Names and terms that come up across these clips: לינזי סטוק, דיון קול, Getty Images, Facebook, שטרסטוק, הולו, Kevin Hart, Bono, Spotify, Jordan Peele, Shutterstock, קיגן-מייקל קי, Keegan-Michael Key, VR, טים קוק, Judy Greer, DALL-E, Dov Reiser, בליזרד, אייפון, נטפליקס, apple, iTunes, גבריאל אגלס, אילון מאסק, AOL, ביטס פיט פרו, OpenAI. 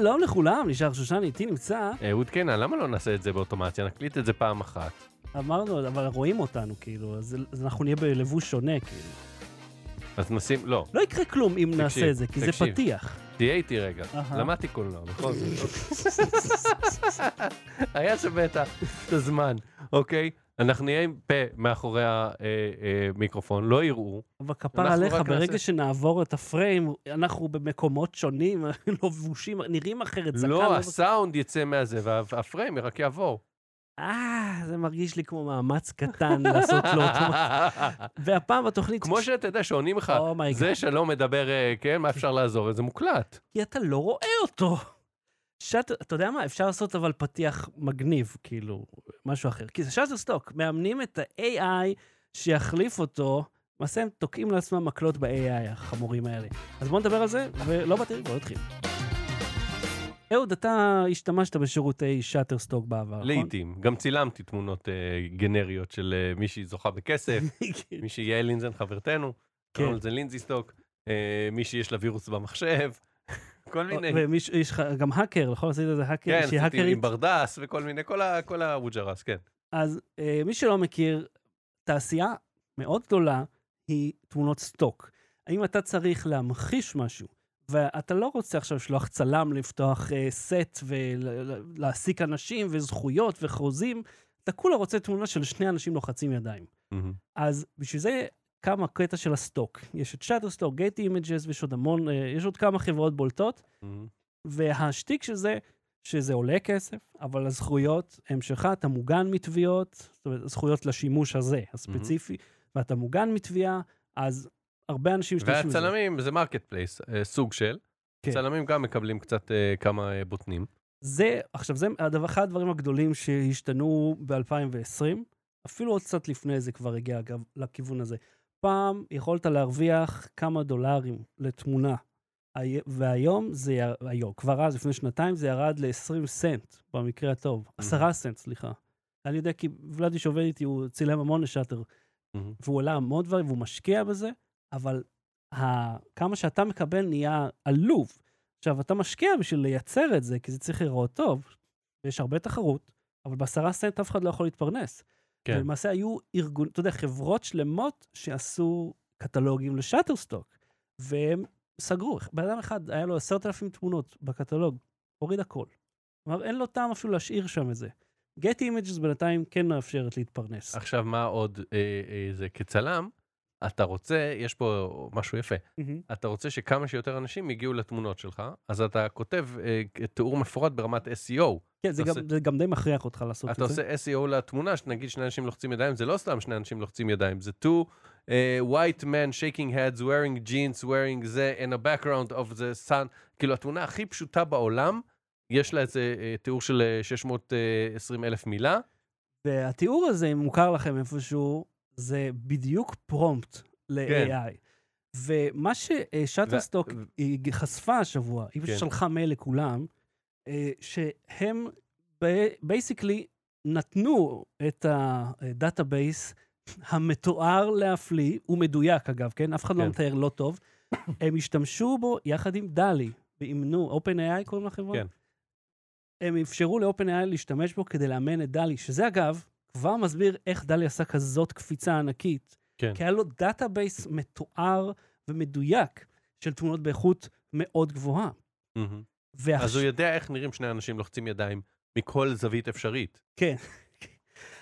שלום לכולם, נשאר שושן, איתי נמצא. אהוד קנה, למה לא נעשה את זה באוטומציה? נקליט את זה פעם אחת. אמרנו, אבל רואים אותנו, כאילו, אז אנחנו נהיה בלבוש שונה, כאילו. אז נשים, לא. לא יקרה כלום אם נעשה את זה, כי זה פתיח. תהיה איתי רגע, למדתי קולנוע, בכל זאת. היה שווה את הזמן, אוקיי? אנחנו נהיה עם פה מאחורי המיקרופון, לא יראו. אבל כפר עליך, ברגע שנעבור את הפריים, אנחנו במקומות שונים, לבושים, נראים אחרת. לא, הסאונד יצא מהזה, והפריים רק יעבור. זה מרגיש לי כמו מאמץ קטן לעשות לו אוטומט. והפעם בתוכנית... כמו שאתה יודע שעונים לך, זה שלא מדבר, כן, מה אפשר לעזור? זה מוקלט. כי אתה לא רואה אותו. אתה יודע מה? אפשר לעשות אבל פתיח מגניב, כאילו, משהו אחר. כי זה שטרסטוק, מאמנים את ה-AI שיחליף אותו, למעשה הם תוקעים לעצמם מקלות ב-AI החמורים האלה. אז בואו נדבר על זה, ולא בתירי, בואו נתחיל. אהוד, אתה השתמשת בשירותי שטרסטוק בעבר, לעתים. גם צילמתי תמונות גנריות של מי שזוכה בכסף, מי שיהיה לינזן חברתנו, קוראים לזה לינזי סטוק, מי שיש לה וירוס במחשב, כל מיני. ויש גם האקר, נכון? עשית איזה האקר? כן, עשיתי עם ברדס וכל מיני, כל הווג'רס, כן. אז מי שלא מכיר, תעשייה מאוד גדולה היא תמונות סטוק. האם אתה צריך להמחיש משהו? ואתה לא רוצה עכשיו שלוח צלם לפתוח סט ולהעסיק אנשים וזכויות וחוזים, אתה כולה רוצה תמונה של שני אנשים לוחצים ידיים. אז בשביל זה קם הקטע של הסטוק. יש את שטרסטוק, גטי אימג'ס, ויש עוד המון, יש עוד כמה חברות בולטות, והשתיק של זה, שזה עולה כסף, אבל הזכויות הן שלך, אתה מוגן מתביעות, זאת אומרת, הזכויות לשימוש הזה, הספציפי, ואתה מוגן מתביעה, אז... הרבה אנשים משתמשים בזה. והצלמים, זה מרקט פלייס, סוג של. הצלמים גם מקבלים קצת כמה בוטנים. זה, עכשיו, זה אחד הדברים הגדולים שהשתנו ב-2020, אפילו עוד קצת לפני זה כבר הגיע, אגב, לכיוון הזה. פעם יכולת להרוויח כמה דולרים לתמונה, והיום זה, היום, כבר אז, לפני שנתיים, זה ירד ל-20 סנט, במקרה הטוב, 10 סנט, סליחה. אני יודע, כי ולדי שעובד איתי, הוא צילם המון לשאטר, והוא עלה המון דברים, והוא משקיע בזה, אבל כמה שאתה מקבל נהיה עלוב. עכשיו, אתה משקיע בשביל לייצר את זה, כי זה צריך לראות טוב, ויש הרבה תחרות, אבל ב10 סנט אף אחד לא יכול להתפרנס. כן. ולמעשה היו ארגון, אתה יודע, חברות שלמות שעשו קטלוגים לשאטרסטוק, והם סגרו. באדם אחד היה לו 10,000 תמונות בקטלוג, הוריד הכל. כלומר, אין לו טעם אפילו להשאיר שם את זה. Getty Images בינתיים כן מאפשרת להתפרנס. עכשיו, מה עוד זה כצלם? אתה רוצה, יש פה משהו יפה, אתה רוצה שכמה שיותר אנשים יגיעו לתמונות שלך, אז אתה כותב תיאור מפורט ברמת SEO. כן, זה גם די מכריח אותך לעשות את זה. אתה עושה SEO לתמונה, שנגיד שני אנשים לוחצים ידיים, זה לא סתם שני אנשים לוחצים ידיים, זה two white men shaking heads, wearing jeans, wearing זה, in a background of the sun, כאילו התמונה הכי פשוטה בעולם, יש לה איזה תיאור של 620,000 מילה. והתיאור הזה, אם מוכר לכם איפשהו, זה בדיוק פרומפט ל-AI. ומה ששטרסטוק היא חשפה השבוע, היא שלחה מייל לכולם, שהם בייסיקלי נתנו את הדאטאבייס המתואר להפליא, הוא מדויק אגב, כן? אף אחד לא מתאר לא טוב. הם השתמשו בו יחד עם דלי, ואימנו, OpenAI קוראים לחברה? כן. הם אפשרו ל-OpenAI להשתמש בו כדי לאמן את דלי, שזה אגב, כבר מסביר איך דלי עשה כזאת קפיצה ענקית, כי היה לו דאטאבייס מתואר ומדויק של תמונות באיכות מאוד גבוהה. אז הוא יודע איך נראים שני אנשים לוחצים ידיים מכל זווית אפשרית. כן.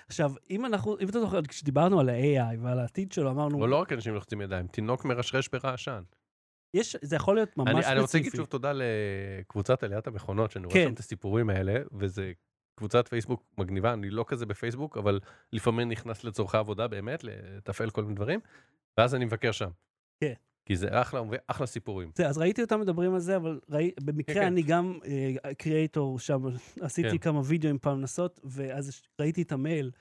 עכשיו, אם אתה זוכר, כשדיברנו על ה-AI ועל העתיד שלו, אמרנו... לא רק אנשים לוחצים ידיים, תינוק מרשרש ברעשן. זה יכול להיות ממש ספציפי. אני רוצה להגיד שוב תודה לקבוצת עליית המכונות, שאני רואה שם את הסיפורים האלה, וזה... קבוצת פייסבוק מגניבה, אני לא כזה בפייסבוק, אבל לפעמים נכנס לצורכי עבודה באמת, לתפעל כל מיני דברים, ואז אני מבקר שם. כן. כי זה אחלה, ואחלה סיפורים. אז ראיתי אותם מדברים על זה, אבל במקרה אני גם קריאטור שם, עשיתי כמה וידאו עם פעם נסות, ואז ראיתי את המייל,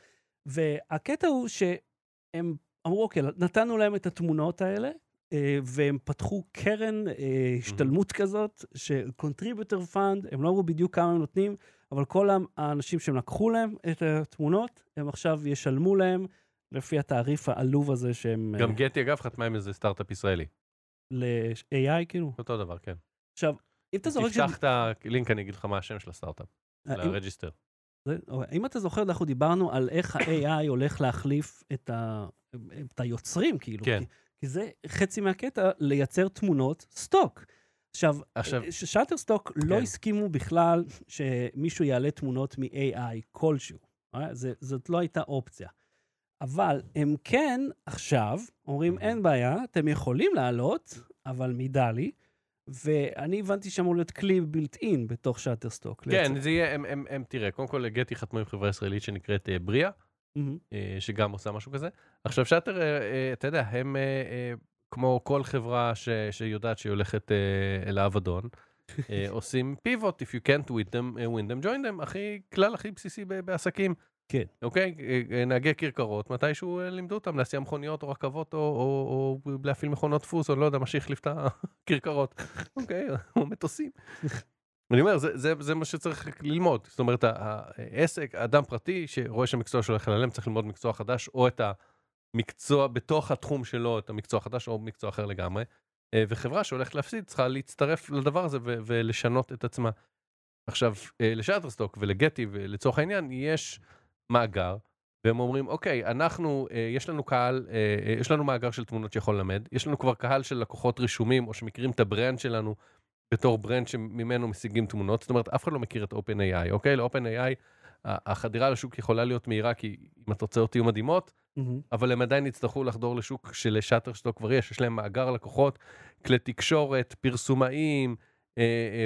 והקטע הוא שהם אמרו, אוקיי, נתנו להם את התמונות האלה, והם פתחו קרן השתלמות כזאת, שקונטריביוטר פאנד, הם לא אמרו בדיוק כמה הם נותנים, אבל כל האנשים שהם לקחו להם את התמונות, הם עכשיו ישלמו להם לפי התעריף העלוב הזה שהם... גם גטי אגב חתמה עם איזה סטארט-אפ ישראלי. ל-AI כאילו? אותו דבר, כן. עכשיו, אם אתה זוכר... תפתח את הלינק, אני אגיד לך מה השם של הסטארט-אפ, לרגיסטר. אם אתה זוכר, אנחנו דיברנו על איך ה-AI הולך להחליף את היוצרים, כאילו. כן. כי זה חצי מהקטע לייצר תמונות סטוק. עכשיו, שטרסטוק לא הסכימו בכלל שמישהו יעלה תמונות מ-AI כלשהו. זאת לא הייתה אופציה. אבל הם כן עכשיו אומרים, אין בעיה, אתם יכולים לעלות, אבל מדלי, ואני הבנתי שאמור להיות כלי בילט אין בתוך שטרסטוק. כן, זה יהיה, הם תראה, קודם כל גטי חתמו עם חברה ישראלית שנקראת בריה, שגם עושה משהו כזה. עכשיו שטר, אתה יודע, הם... כמו כל חברה שיודעת שהיא הולכת אל האבדון, עושים pivot, if you can't win them, join them, הכי כלל, הכי בסיסי בעסקים. כן. אוקיי? נהגי קרקרות, מתישהו לימדו אותם להסיע מכוניות או רכבות, או להפעיל מכונות דפוס, או לא יודע, משיך לפתע קרקרות. אוקיי? או מטוסים. אני אומר, זה מה שצריך ללמוד. זאת אומרת, העסק, האדם פרטי, שרואה שהמקצוע שהולך ללם, צריך ללמוד מקצוע חדש, או את ה... מקצוע בתוך התחום שלו, את המקצוע החדש או מקצוע אחר לגמרי, וחברה שהולכת להפסיד צריכה להצטרף לדבר הזה ולשנות את עצמה. עכשיו, לשאטרסטוק ולגטי ולצורך העניין, יש מאגר, והם אומרים, אוקיי, אנחנו, יש לנו קהל, יש לנו מאגר של תמונות שיכול למד, יש לנו כבר קהל של לקוחות רשומים, או שמכירים את הברנד שלנו בתור ברנד שממנו משיגים תמונות, זאת אומרת, אף אחד לא מכיר את OpenAI, אוקיי? ל-OpenAI, החדירה לשוק יכולה להיות מהירה, כי אם התוצאות יהיו מדהימות, אבל הם עדיין יצטרכו לחדור לשוק שלשטרסטוק כבר יש להם מאגר לקוחות, כלי תקשורת, פרסומאים,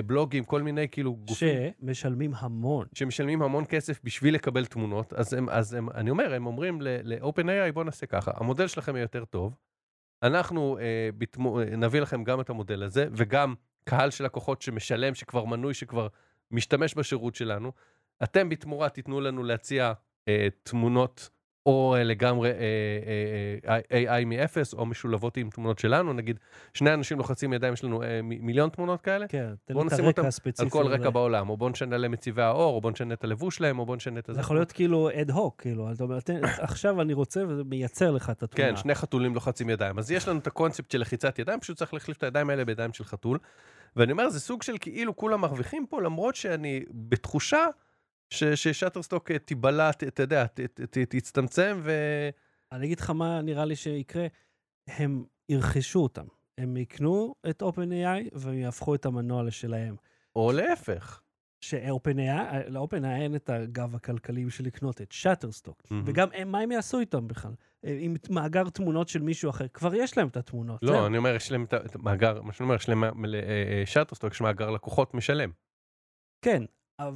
בלוגים, כל מיני כאילו גופים. שמשלמים המון. שמשלמים המון כסף בשביל לקבל תמונות, אז אני אומר, הם אומרים ל-OpenAI, בוא נעשה ככה, המודל שלכם יהיה יותר טוב, אנחנו נביא לכם גם את המודל הזה, וגם קהל של לקוחות שמשלם, שכבר מנוי, שכבר משתמש בשירות שלנו, אתם בתמורה תיתנו לנו להציע תמונות או לגמרי AI מ-0, או משולבות עם תמונות שלנו, נגיד, שני אנשים לוחצים ידיים שלנו, מיליון תמונות כאלה, בואו נשים אותם על כל רקע בעולם, או בואו נשנה למצבעי האור, או בואו נשנה את הלבוש שלהם, או בואו נשנה את זה. זה יכול להיות כאילו אד-הוק, כאילו, עכשיו אני רוצה וזה מייצר לך את התמונה. כן, שני חתולים לוחצים ידיים, אז יש לנו את הקונספט של לחיצת ידיים, פשוט צריך להחליף את הידיים האלה בידיים של חתול, ואני אומר, זה סוג של כאילו כולם מרוויחים פה, למרות שאני בתחושה ששטרסטוק תיבלה, אתה יודע, תצטמצם ו... אני אגיד לך מה נראה לי שיקרה, הם ירכשו אותם, הם יקנו את OpenAI והם יהפכו את המנוע שלהם. או להפך. ש-OpenAI, ל-OpenAI אין את הגב הכלכליים של לקנות את שטרסטוק, וגם מה הם יעשו איתם בכלל? עם מאגר תמונות של מישהו אחר, כבר יש להם את התמונות. לא, אני אומר, יש להם את המאגר, מה שאני אומר, יש להם לשטרסטוק, יש מאגר לקוחות משלם. כן.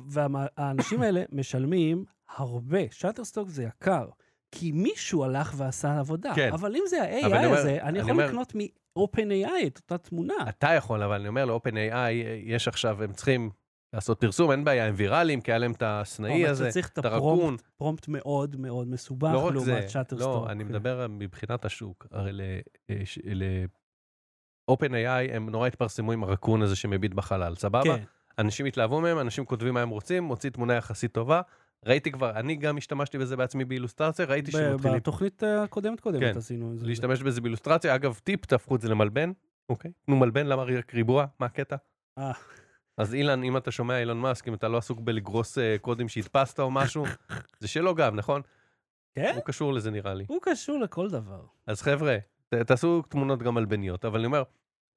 והאנשים האלה משלמים הרבה. שטרסטוק זה יקר, כי מישהו הלך ועשה עבודה. כן. אבל אם זה ה-AI הזה, אני יכול לקנות מ-OpenAI את אותה תמונה. אתה יכול, אבל אני אומר ל-OpenAI, יש עכשיו, הם צריכים לעשות פרסום, אין בעיה, הם ויראלים, כי עליהם את הסנאי הזה, את הרקון. פרומפט מאוד מאוד מסובך לעומת שטרסטוק. לא, אני מדבר מבחינת השוק, הרי ל-OpenAI הם נורא התפרסמו עם הרקון הזה שמביט בחלל, סבבה? אנשים התלהבו מהם, אנשים כותבים מה הם רוצים, מוציא תמונה יחסית טובה. ראיתי כבר, אני גם השתמשתי בזה בעצמי באילוסטרציה, ראיתי שמתחילים... בתוכנית הקודמת עשינו את זה. להשתמש בזה באילוסטרציה, אגב, טיפ, תהפכו את זה למלבן, אוקיי? נו, מלבן, למה רק ריבוע? מה הקטע? אז אילן, אם אתה שומע אילון מאסק, אם אתה לא עסוק בלגרוס קודים שהדפסת או משהו, זה שלו גם, נכון? כן? הוא קשור לזה, נראה לי. הוא קשור לכל דבר. אז חבר'ה, תעשו תמונות גם מלבניות, אבל אני אומר,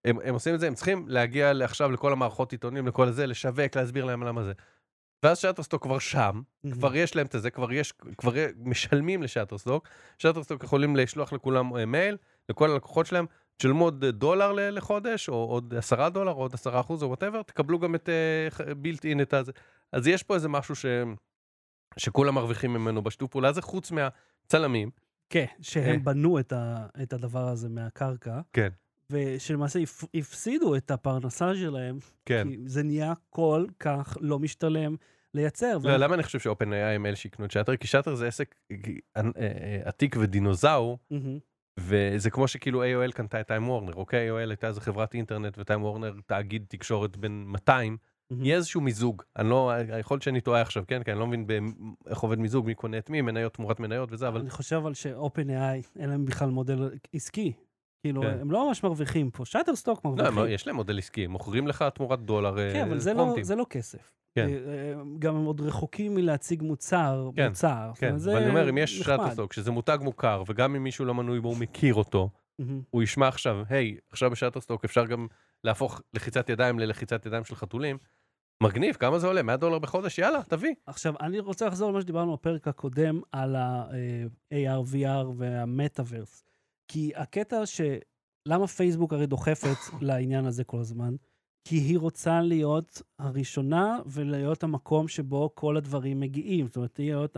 הם עושים את זה, הם צריכים להגיע עכשיו לכל המערכות עיתונים, לכל הזה, לשווק, להסביר להם למה זה. ואז שטרסטוק כבר שם, כבר יש להם את זה, כבר משלמים לשטרסטוק, שטרסטוק יכולים לשלוח לכולם מייל, לכל הלקוחות שלהם, תשלמו עוד $1 לחודש, או עוד $10, או עוד 10%, או whatever, תקבלו גם את בילט אין את הזה. אז יש פה איזה משהו שכולם מרוויחים ממנו בשיתוף פעולה, זה חוץ מהצלמים. כן, שהם בנו את הדבר הזה מהקרקע. כן. ושלמעשה הפסידו את הפרנסה שלהם, כן. כי זה נהיה כל כך לא משתלם לייצר. לא, למה אני חושב שאופן היה עם אלה שיקנו את שטר? כי שטר זה עסק עתיק ודינוזאור, וזה כמו שכאילו AOL קנתה את טיים וורנר, אוקיי? AOL הייתה איזו חברת אינטרנט, וטיים וורנר תאגיד תקשורת בין 200, יהיה איזשהו מיזוג. אני לא, היכולת שאני טועה עכשיו, כן? כי אני לא מבין איך עובד מיזוג, מי קונה את מי, מניות תמורת מניות וזה, אבל... אני חושב על שאופן AI, אין להם בכלל מודל עסקי. כאילו, הם לא ממש מרוויחים פה. שטרסטוק מרוויחים. לא, יש להם מודל עסקי. מוכרים לך תמורת דולר פונטים. כן, אבל זה לא כסף. גם הם עוד רחוקים מלהציג מוצר. כן, כן. אבל אני אומר, אם יש שטרסטוק, שזה מותג מוכר, וגם אם מישהו לא מנוי בו, הוא מכיר אותו, הוא ישמע עכשיו, היי, עכשיו בשטרסטוק אפשר גם להפוך לחיצת ידיים ללחיצת ידיים של חתולים. מגניב, כמה זה עולה? $100 בחודש? יאללה, תביא. עכשיו, אני רוצה לחזור למה שדיברנו בפרק הקודם על ה-AR, VR וה-Metaverse. כי הקטע למה פייסבוק הרי דוחפת לעניין הזה כל הזמן? כי היא רוצה להיות הראשונה ולהיות המקום שבו כל הדברים מגיעים. זאת אומרת, להיות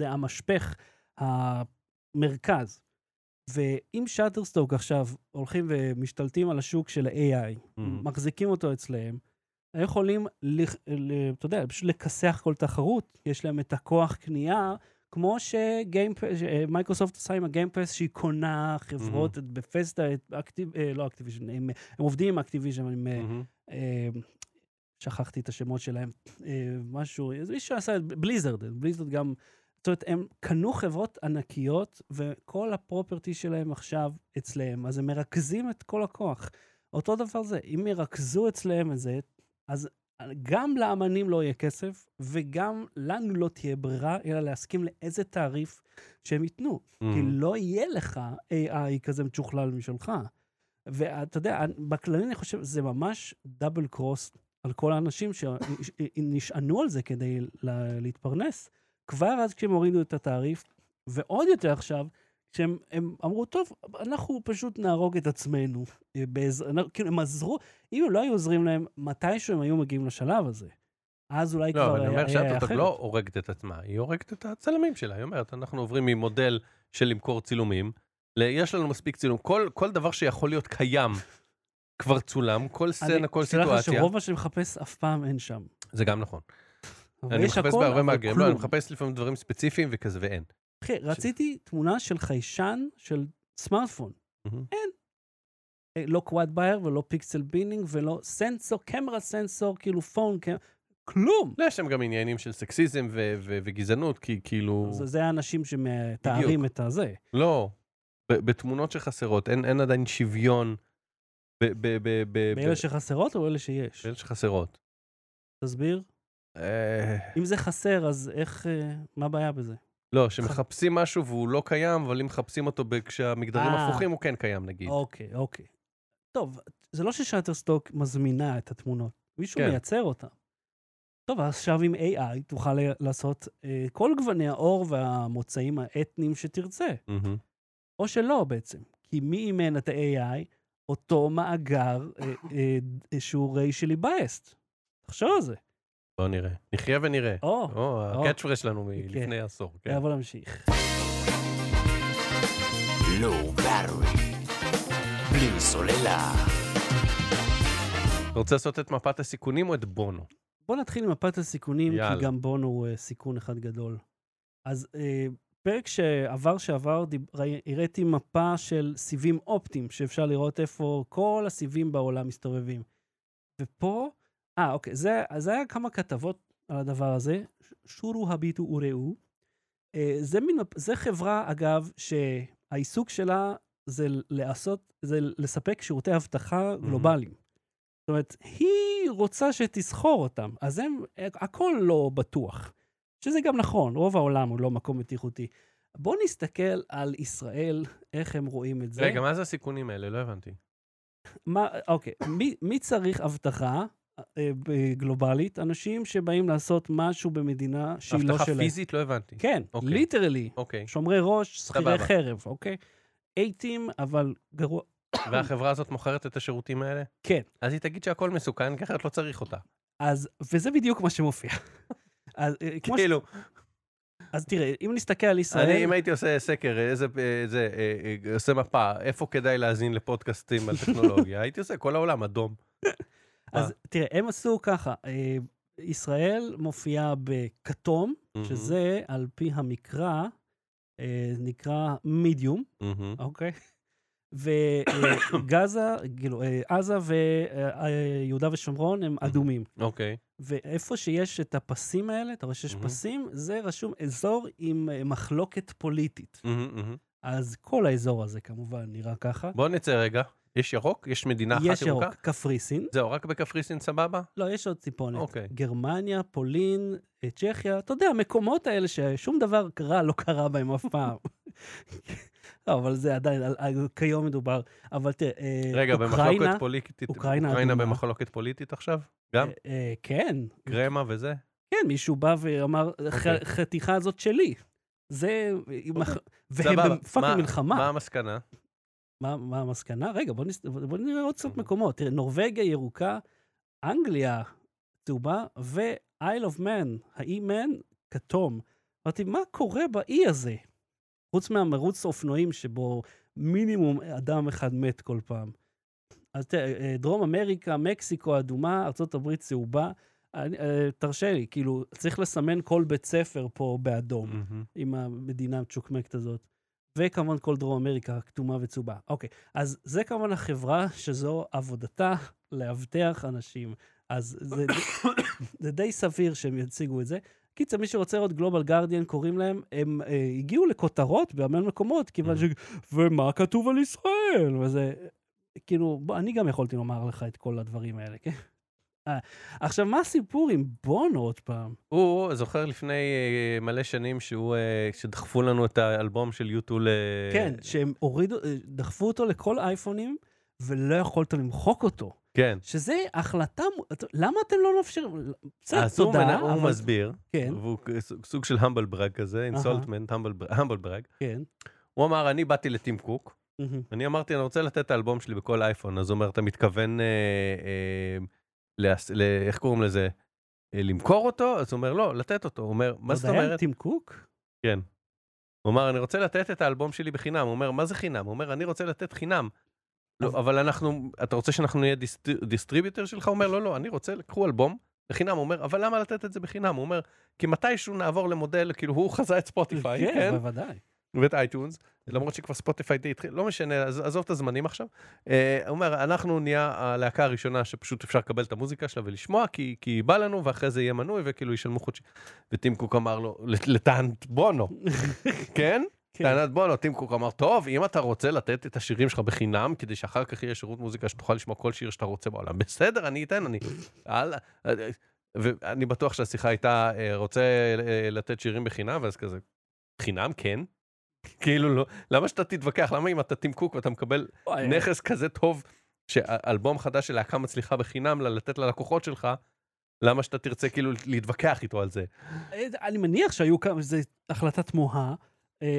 המשפך, המרכז. ואם שטרסטוק עכשיו הולכים ומשתלטים על השוק של ה-AI, מחזיקים אותו אצלהם, הם יכולים, אתה יודע, פשוט לקסח כל תחרות, יש להם את הכוח קנייה, כמו שמייקרוסופט עושה עם הגיימפס, שהיא קונה חברות בפסטה, לא אקטיביז'ן, הם עובדים עם אקטיביז'ן, שכחתי את השמות שלהם, משהו, מישהו עשה את בליזרד גם, זאת אומרת, הם קנו חברות ענקיות, וכל הפרופרטי שלהם עכשיו אצלהם, אז הם מרכזים את כל הכוח. אותו דבר זה, אם ירכזו אצלהם את זה, אז גם לאמנים לא יהיה כסף, וגם לנו לא תהיה ברירה, אלא להסכים לאיזה תעריף שהם ייתנו. כי לא יהיה לך AI כזה מצ'וכלל משלך. ואתה יודע, בכללי אני חושב, זה ממש דאבל קרוס על כל האנשים שנשענו על זה כדי להתפרנס. כבר אז כשהם הורידו את התעריף, ועוד יותר עכשיו, שהם אמרו, טוב, אנחנו פשוט נהרוג את עצמנו. כאילו, הם עזרו, אם הם לא היו עוזרים להם, מתישהו הם היו מגיעים לשלב הזה. אז אולי כבר... לא, אבל אני אומר שאת לא הורגת את עצמה, היא הורגת את הצלמים שלה. היא אומרת, אנחנו עוברים ממודל של למכור צילומים, יש לנו מספיק צילום. כל דבר שיכול להיות קיים כבר צולם, כל סצנה, כל סיטואציה. אני חושב שרוב מה שמחפש אף פעם אין שם. זה גם נכון. אני מחפש בהרבה מהגרים, לא, אני מחפש לפעמים דברים ספציפיים וכזה ואין. אחי, רציתי תמונה של חיישן של סמארטפון. אין. לא קוואד בייר ולא פיקסל בינינג ולא סנסור, קמרה סנסור, כאילו פון, כלום. יש שם גם עניינים של סקסיזם וגזענות, כי כאילו... זה האנשים שמתארים את הזה. לא. בתמונות שחסרות, אין עדיין שוויון. באלה שחסרות או אלה שיש? באלה שחסרות. תסביר? אם זה חסר, אז איך... מה הבעיה בזה? לא, שמחפשים משהו והוא לא קיים, אבל אם מחפשים אותו כשהמגדרים הפוכים, הוא כן קיים, נגיד. אוקיי. טוב, זה לא ששטרסטוק מזמינה את התמונות, מישהו מייצר אותה. טוב, עכשיו עם AI תוכל לעשות כל גווני האור והמוצאים האתניים שתרצה. או שלא בעצם, כי מי אימן את ה-AI? אותו מאגר שהוא racially biased. תחשוב על זה. בואו נראה. נחיה ונראה. הקאצ'פרייז שלנו מלפני עשור. אבל נמשיך. רוצה לעשות את מפת הסיכונים או את בונו? בואו נתחיל עם מפת הסיכונים, כי גם בונו הוא סיכון אחד גדול. אז פרק שעבר, הראיתי מפה של סיבים אופטיים, שאפשר לראות איפה כל הסיבים בעולם מסתובבים. ופה אוקיי, אז היה כמה כתבות על הדבר הזה, שורו הביטו וראו, זה חברה אגב שהעיסוק שלה זה לספק שירותי הבטחה גלובליים, זאת אומרת, היא רוצה שתסחור אותם, אז הכל לא בטוח, שזה גם נכון, רוב העולם הוא לא מקום בטיחותי. בוא נסתכל על ישראל, איך הם רואים את זה. רגע, מה זה הסיכונים האלה? לא הבנתי. אוקיי, מי צריך הבטחה? גלובלית, אנשים שבאים לעשות משהו במדינה שהיא לא שלהם. הבטחה פיזית לא הבנתי. כן, ליטרלי. שומרי ראש, שכירי חרב, אוקיי? אייטים, אבל גרוע. והחברה הזאת מוכרת את השירותים האלה? כן. אז היא תגיד שהכל מסוכן, ככה את לא צריך אותה. אז, וזה בדיוק מה שמופיע. כאילו. אז תראה, אם נסתכל על ישראל... אני, אם הייתי עושה סקר, עושה מפה, איפה כדאי להזין לפודקאסטים על טכנולוגיה, הייתי עושה כל העולם אדום. אז תראה, הם עשו ככה, ישראל מופיעה בכתום, שזה על פי המקרא, נקרא מידיום, אוקיי? וגזה, כאילו, עזה ויהודה ושומרון הם אדומים. אוקיי. ואיפה שיש את הפסים האלה, אתה רואה שיש פסים, זה רשום אזור עם מחלוקת פוליטית. אז כל האזור הזה כמובן נראה ככה. בוא נצא רגע. יש ירוק? יש מדינה אחת ירוקה? יש ירוק, קפריסין. זהו, רק בקפריסין סבבה? לא, יש עוד ציפונת. אוקיי. גרמניה, פולין, צ'כיה, אתה יודע, המקומות האלה ששום דבר קרה, לא קרה בהם אף פעם. אבל זה עדיין, כיום מדובר. אבל תראה, רגע, במחלוקת פוליטית, אוקראינה במחלוקת פוליטית עכשיו? גם? כן. גרמה וזה? כן, מישהו בא ואמר, חתיכה הזאת שלי. זה, והם בפאקינג מלחמה. מה המסקנה? מה המסקנה? רגע, בוא נראה עוד קצת מקומות. תראה, נורווגיה ירוקה, אנגליה צהובה, ו-Isle of Man, האי-מן כתום. אמרתי, מה קורה באי הזה? חוץ מהמרוץ אופנועים שבו מינימום אדם אחד מת כל פעם. אז תראה, דרום אמריקה, מקסיקו אדומה, ארצות הברית צהובה. תרשה לי, כאילו, צריך לסמן כל בית ספר פה באדום, עם המדינה המצ'וקמקת הזאת. וכמובן כל דרום אמריקה, כתומה וצובה. אוקיי, אז זה כמובן החברה שזו עבודתה להבטיח אנשים. אז זה, זה די סביר שהם יציגו את זה. קיצה, מי שרוצה עוד גלובל גרדיאן, קוראים להם, הם הגיעו לכותרות בהמון מקומות, כיוון ש... ומה כתוב על ישראל? וזה, כאילו, אני גם יכולתי לומר לך את כל הדברים האלה, כן? עכשיו, מה הסיפור עם בונו עוד פעם? הוא זוכר לפני מלא שנים שדחפו לנו את האלבום של U2 ל... כן, שהם דחפו אותו לכל אייפונים, ולא יכולת למחוק אותו. כן. שזה החלטה... למה אתם לא נופשרים? אז הוא מסביר, והוא סוג של המבל ברג כזה, אינסולטמנט, המבל ברג. כן. הוא אמר, אני באתי לטים קוק, אני אמרתי, אני רוצה לתת את האלבום שלי בכל אייפון, אז הוא אומר, אתה מתכוון... איך קוראים לזה? למכור אותו? אז הוא אומר, לא, לתת אותו. הוא אומר, מה זאת אומרת? זה היה טים קוק? כן. הוא אומר, אני רוצה לתת את האלבום שלי בחינם. הוא אומר, מה זה חינם? הוא אומר, אני רוצה לתת חינם. לא, אבל אנחנו, אתה רוצה שאנחנו נהיה דיסטריביטר שלך? הוא אומר, לא, לא, אני רוצה, לקחו אלבום בחינם. הוא אומר, אבל למה לתת את זה בחינם? הוא אומר, כי מתישהו נעבור למודל, כאילו הוא חזה את ספוטיפיי, כן? כן, בוודאי. ואת אייטונס, למרות שכבר ספוטיפיי די התחיל, לא משנה, עזוב את הזמנים עכשיו. הוא אומר, אנחנו נהיה הלהקה הראשונה שפשוט אפשר לקבל את המוזיקה שלה ולשמוע, כי היא באה לנו, ואחרי זה יהיה מנוי, וכאילו ישלמו חודשי. וטים קוק אמר לו, לטענת בונו. כן? טענת בונו, טים קוק אמר, טוב, אם אתה רוצה לתת את השירים שלך בחינם, כדי שאחר כך יהיה שירות מוזיקה שתוכל לשמוע כל שיר שאתה רוצה בעולם. בסדר, אני אתן, ואני בטוח שהשיחה הייתה, רוצה לתת שירים בחינם, ואז כזה, בחינם, כן? כאילו לא, למה שאתה תתווכח? למה אם אתה טים קוק ואתה מקבל נכס כזה טוב, שאלבום חדש של להקה מצליחה בחינם לתת ללקוחות שלך, למה שאתה תרצה כאילו להתווכח איתו על זה? אני מניח שהיו כמה, זו החלטה תמוהה,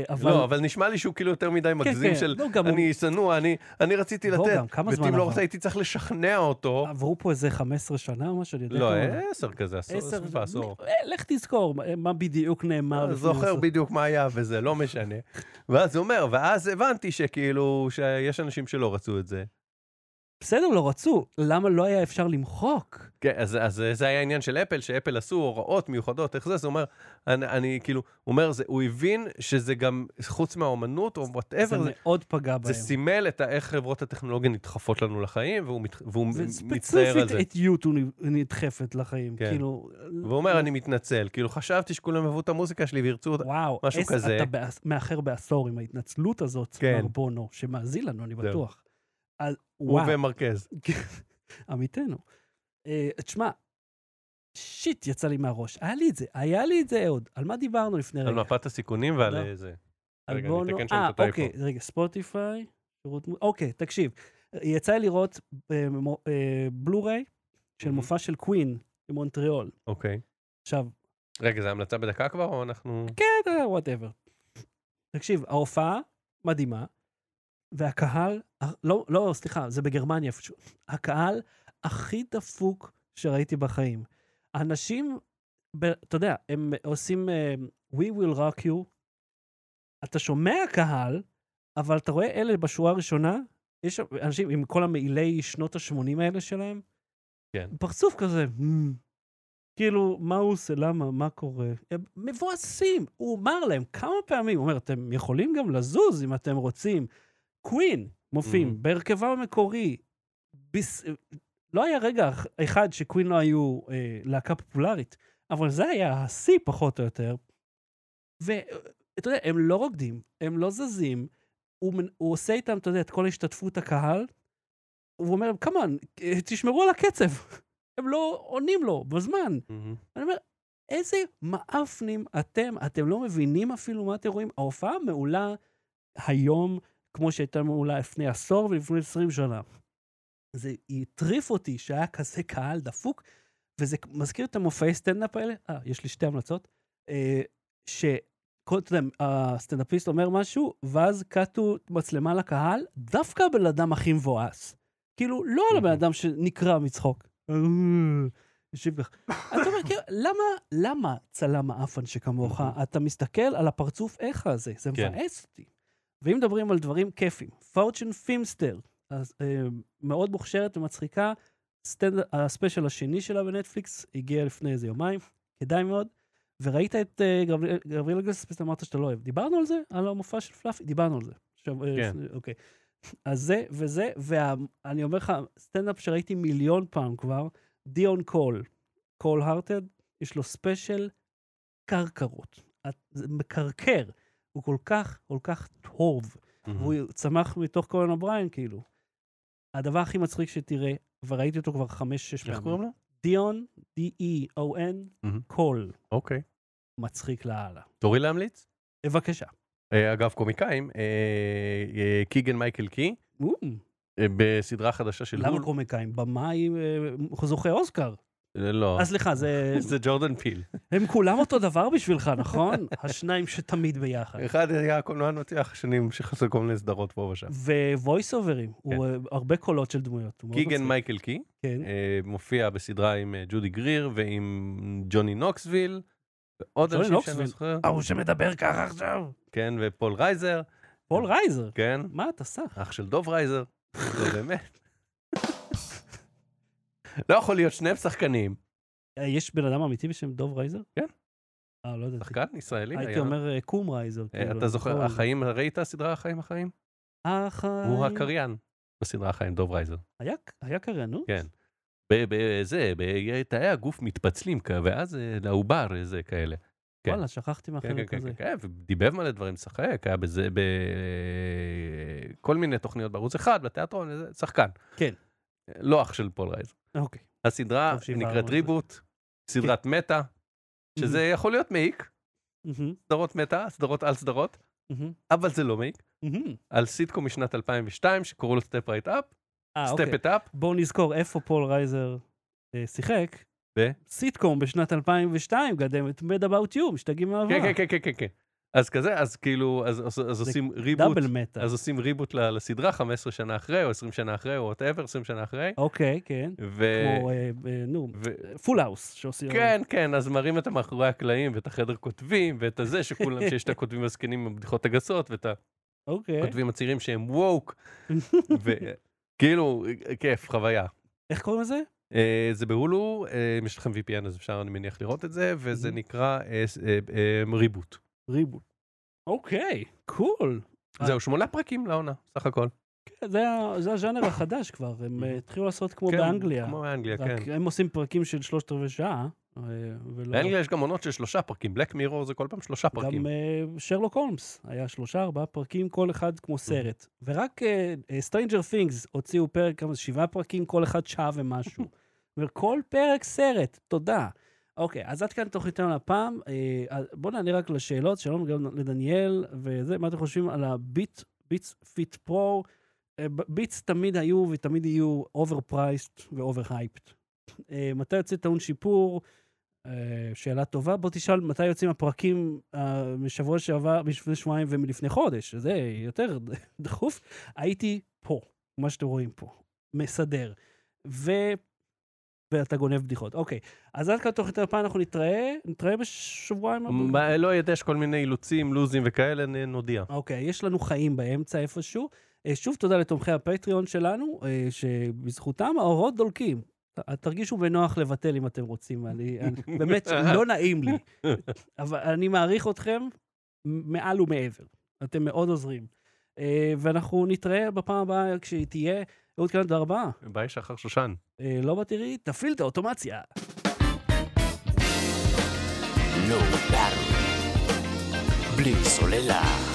אבל... לא, אבל נשמע לי שהוא כאילו יותר מדי מגזים של אני שנוא, אני רציתי לתת, וטים לא רוצה, הייתי צריך לשכנע אותו. עברו פה איזה 15 שנה או משהו? לא, 10 כזה, 10. לך תזכור מה בדיוק נאמר. זוכר בדיוק מה היה וזה, לא משנה. ואז הוא אומר, ואז הבנתי שכאילו, שיש אנשים שלא רצו את זה. בסדר, לא רצו. למה לא היה אפשר למחוק? כן, אז זה היה העניין של אפל, שאפל עשו הוראות מיוחדות, איך זה? זה אומר, אני כאילו, אומר, הוא הבין שזה גם חוץ מהאומנות, או whatever. זה מאוד פגע בהם. זה סימל את איך חברות הטכנולוגיה נדחפות לנו לחיים, והוא מצטער על זה. וספציפית את יוטו נדחפת לחיים. והוא אומר, אני מתנצל. כאילו, חשבתי שכולם אהבו את המוזיקה שלי וירצו משהו כזה. וואו, אתה מאחר בעשור עם ההתנצלות הזאת, בונו, שמאזיל לנו, אני בטוח. הוא ומרכז. עמיתנו. תשמע, שיט יצא לי מהראש. היה לי את זה עוד. על מה דיברנו לפני רגע? על מפת הסיכונים ועל זה. רגע, אני אתקן שם את הטייפון. רגע, ספוטיפיי. אוקיי, תקשיב. יצא לראות בלו ריי של מופע של קווין במונטריאול. אוקיי. עכשיו. רגע, זה המלצה בדקה כבר או אנחנו... כן, whatever. תקשיב, ההופעה מדהימה. והקהל, לא, סליחה, זה בגרמניה, הקהל הכי דפוק שראיתי בחיים. אנשים, אתה יודע, הם עושים, we will rock you, אתה שומע קהל, אבל אתה רואה אלה בשורה הראשונה, יש אנשים עם כל המעילי שנות ה-80 האלה שלהם, כן. פרצוף כזה, כאילו, מה הוא עושה, למה, מה קורה? הם מבואסים, הוא אומר להם כמה פעמים, הוא אומר, אתם יכולים גם לזוז אם אתם רוצים, קווין מופיעים בהרכבה המקורי. לא היה רגע אחד שקווין לא היו להקה פופולרית, אבל זה היה השיא פחות או יותר. אתה יודע, הם לא רוקדים, הם לא זזים, הוא עושה איתם, אתה יודע, את כל השתתפות הקהל, הוא אומר, כמובן, תשמרו על הקצב, הם לא עונים לו בזמן. אני אומר, איזה מאפנים אתם, אתם לא מבינים אפילו מה אתם רואים, ההופעה מעולה היום, כמו שהייתה מעולה לפני עשור ולפני 20 שנה. זה הטריף אותי שהיה כזה קהל דפוק, וזה מזכיר את המופעי סטנדאפ האלה, יש לי שתי המלצות, שכל תדם, הסטנדאפיסט אומר משהו, ואז קטו מצלמה לקהל, דווקא בן אדם הכי מבואס. כאילו, לא על הבן אדם שנקרא מצחוק. אתה אומר, למה צלם מאפן שכמוך? אתה מסתכל על הפרצוף איך הזה, זה מבאס אותי. ואם מדברים על דברים כיפים, פאוצ'ן פימסטר, מאוד מוכשרת ומצחיקה, הספיישל השני שלה בנטפליקס, הגיע לפני איזה יומיים, כדאי מאוד, וראית את גבריאל אגלס, אמרת שאתה לא אוהב, דיברנו על זה? על המופע של פלאפי? דיברנו על זה. כן. אוקיי. אז זה וזה, ואני אומר לך, סטנדאפ שראיתי מיליון פעם כבר, דיון קול, קול הרטד, יש לו ספיישל קרקרות. זה מקרקר. הוא כל כך טוב, והוא צמח מתוך קולן אובריין, כאילו. הדבר הכי מצחיק שתראה, וראיתי אותו כבר 5-6 פעמים. איך קוראים לו? דיון, D-E-O-N, קול. אוקיי. מצחיק להעלה. תורי להמליץ? בבקשה. אגב, קומיקאים, קיגן-מייקל קי, בסדרה חדשה של... למה קומיקאים? במים זוכה אוסקר. לא. אז לך, זה... זה ג'ורדן פיל. הם כולם אותו דבר בשבילך, נכון? השניים שתמיד ביחד. אחד היה הקולנוען מצליח, השנים שחסר כל מיני סדרות פה ושם. וויס אוברים, הוא הרבה קולות של דמויות. קיגן מייקל קי, מופיע בסדרה עם ג'ודי גריר ועם ג'וני נוקסוויל. ג'וני נוקסוויל? הוא שמדבר ככה עכשיו. כן, ופול רייזר. פול רייזר? כן. מה אתה עשה? אח של דוב רייזר. זה באמת. לא יכול להיות שניהם שחקנים. יש בן אדם אמיתי בשם דוב רייזר? כן. לא יודע. שחקן ישראלי. הייתי אומר קום רייזר. אתה זוכר, החיים, ראית הסדרה החיים? החיים. הוא הקריין בסדרה החיים, דוב רייזר. היה קריינות? כן. זה, תאי הגוף מתפצלים, ואז לעובר זה כאלה. וואלה, שכחתי מהחיים כזה. כן, ודיבב מלא דברים, שחק, היה בזה, בכל מיני תוכניות בערוץ אחד, בתיאטרון, שחקן. כן. לא אח של פול רייזר. אוקיי. הסדרה נקראת ריבוט, סדרת מטה, שזה יכול להיות מעיק, סדרות מטה, סדרות על סדרות, אבל זה לא מעיק, על סיטקום משנת 2002, שקוראו לו סטפ רייט אפ, סטפ את אפ. בואו נזכור איפה פול רייזר שיחק, סיטקום בשנת 2002, גדם את Mad About You, משתגעים מהעבר. כן, כן, כן, כן. אז כזה, אז כאילו, אז עושים ריבוט, אז עושים ריבוט לסדרה 15 שנה אחרי, או 20 שנה אחרי, או whatever, 20 שנה אחרי. אוקיי, כן. כמו, נו, פול האוס, שעושים... כן, כן, אז מראים את המאחורי הקלעים, ואת החדר כותבים, ואת הזה שכולם, שיש את הכותבים הזקנים עם הבדיחות הגסות, ואת הכותבים הצעירים שהם ווק, וכאילו, כיף, חוויה. איך קוראים לזה? זה בהולו, יש לכם VPN, אז אפשר, אני מניח לראות את זה, וזה נקרא ריבוט. ריבוט. אוקיי, קול. זהו, 8 פרקים לעונה, סך הכל. כן, זה הז'אנר החדש כבר, הם התחילו לעשות כמו באנגליה. כמו באנגליה, כן. הם עושים פרקים של 3/4 שעה. באנגליה יש גם עונות של 3 פרקים, בלק מירור זה כל פעם 3 פרקים. גם שרלוק הולמס היה 4 פרקים, כל אחד כמו סרט. ורק סטרנג'ר פינגס הוציאו פרק, 7 פרקים, כל אחד שעה ומשהו. וכל פרק סרט, תודה. אוקיי, אז עד כאן תוכניתנו לפעם. בואו נענה רק לשאלות. שלום גם לדניאל וזה. מה אתם חושבים על הביט, ביטס פיט פרו? ביטס תמיד היו ותמיד יהיו overpriced ו-overhyped. מתי יוצא טעון שיפור? שאלה טובה. בוא תשאל מתי יוצאים הפרקים משבוע שעבר, משבוע שבועיים ומלפני חודש. זה יותר דחוף. הייתי פה, מה שאתם רואים פה. מסדר. ואתה גונב בדיחות. אוקיי, אז עד כאן תוכנית הפעם אנחנו נתראה בשבועיים. לא יודע, יש כל מיני אילוצים, לוזים וכאלה, נודיע. אוקיי, יש לנו חיים באמצע איפשהו. שוב תודה לתומכי הפטריון שלנו, שבזכותם האורות דולקים. תרגישו בנוח לבטל אם אתם רוצים. באמת לא נעים לי. אבל אני מעריך אתכם מעל ומעבר. אתם מאוד עוזרים. ואנחנו נתראה בפעם הבאה כשהיא תהיה. עוד כאן דרבה. ביי שחר שושן. לא בתראי, תפעיל את האוטומציה. No battery. בלי סוללה.